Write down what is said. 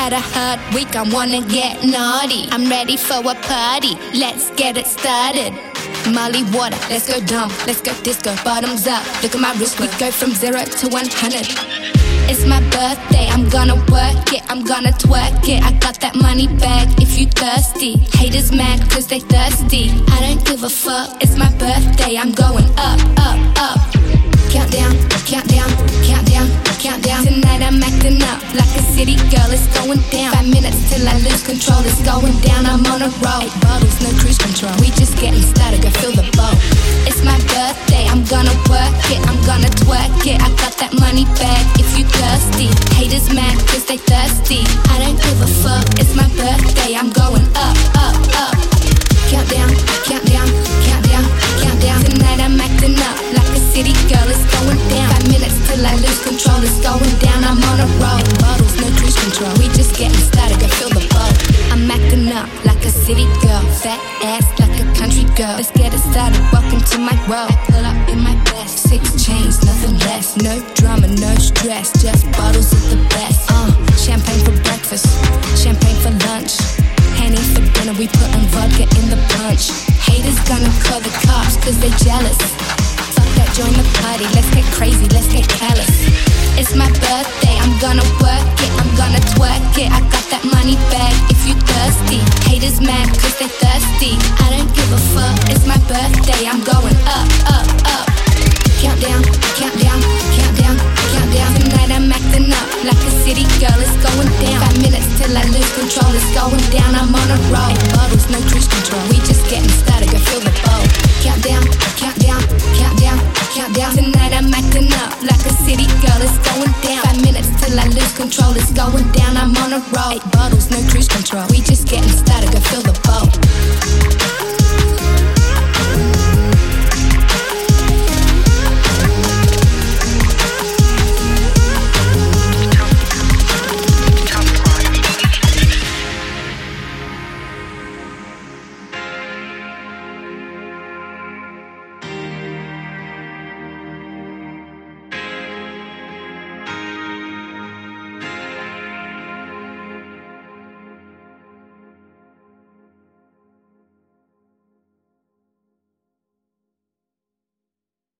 had a hard week, I wanna get naughty. I'm ready for a party, let's get it started. Molly water, let's go dumb, let's go disco, bottoms up. Look at my wrist, we go from 0 to 100. It's my birthday, I'm gonna work it, I'm gonna twerk it. I got that money bag if you thirsty. Haters mad cause they thirsty, I don't give a fuck. It's my birthday, I'm going up, up, up. Countdown, countdown, countdown, countdown. Tonight I'm acting up like a city girl, it's going down. 5 minutes till I lose control, it's going down, I'm on a roll. 8 bottles, no cruise control, we just getting started, go fill the bowl. It's my birthday, I'm gonna work it, I'm gonna twerk it. I got that money bag if you thirsty. Haters mad cause they thirsty, I don't give a fuck. It's my birthday, I'm going up, up, up. Countdown, countdown, countdown, countdown. Tonight I'm acting up like a city girl, it's going down. 5 minutes till I lose control, it's going down, I'm on a roll. 8 bottles, no cruise control, we just getting started, go fill the bowl. I'm acting up like a city girl, fat ass like a country girl. Let's get it started, welcome to my world. I pull up in my best, 6 chains, nothing less. No drama, no stress, just bottles of the best. Champagne for breakfast, champagne for lunch, Henny for dinner, we puttin' vodka in the punch. Haters gonna call the cops cause they jealous. Fuck that, join the party, let's get crazy, let's get callous. It's my birthday, I'm gonna work it, I'm gonna twerk it. I got that money bag if you thirsty. Haters mad cause they thirsty, I don't give a fuck. It's my birthday, I'm going up, up, up. Countdown, countdown, countdown, countdown. Tonight I'm acting up like a city girl, it's going down. 5 minutes till I lose control, it's going down, I'm on a roll. 8 bottles, no cruise control, we just getting started, go fill the bowl. Countdown, countdown, countdown, countdown. Tonight I'm acting up like a city girl, it's going down. 5 minutes till I lose control, it's going down, I'm on a roll. 8 bottles, no cruise control, we just getting started, go fill the bowl.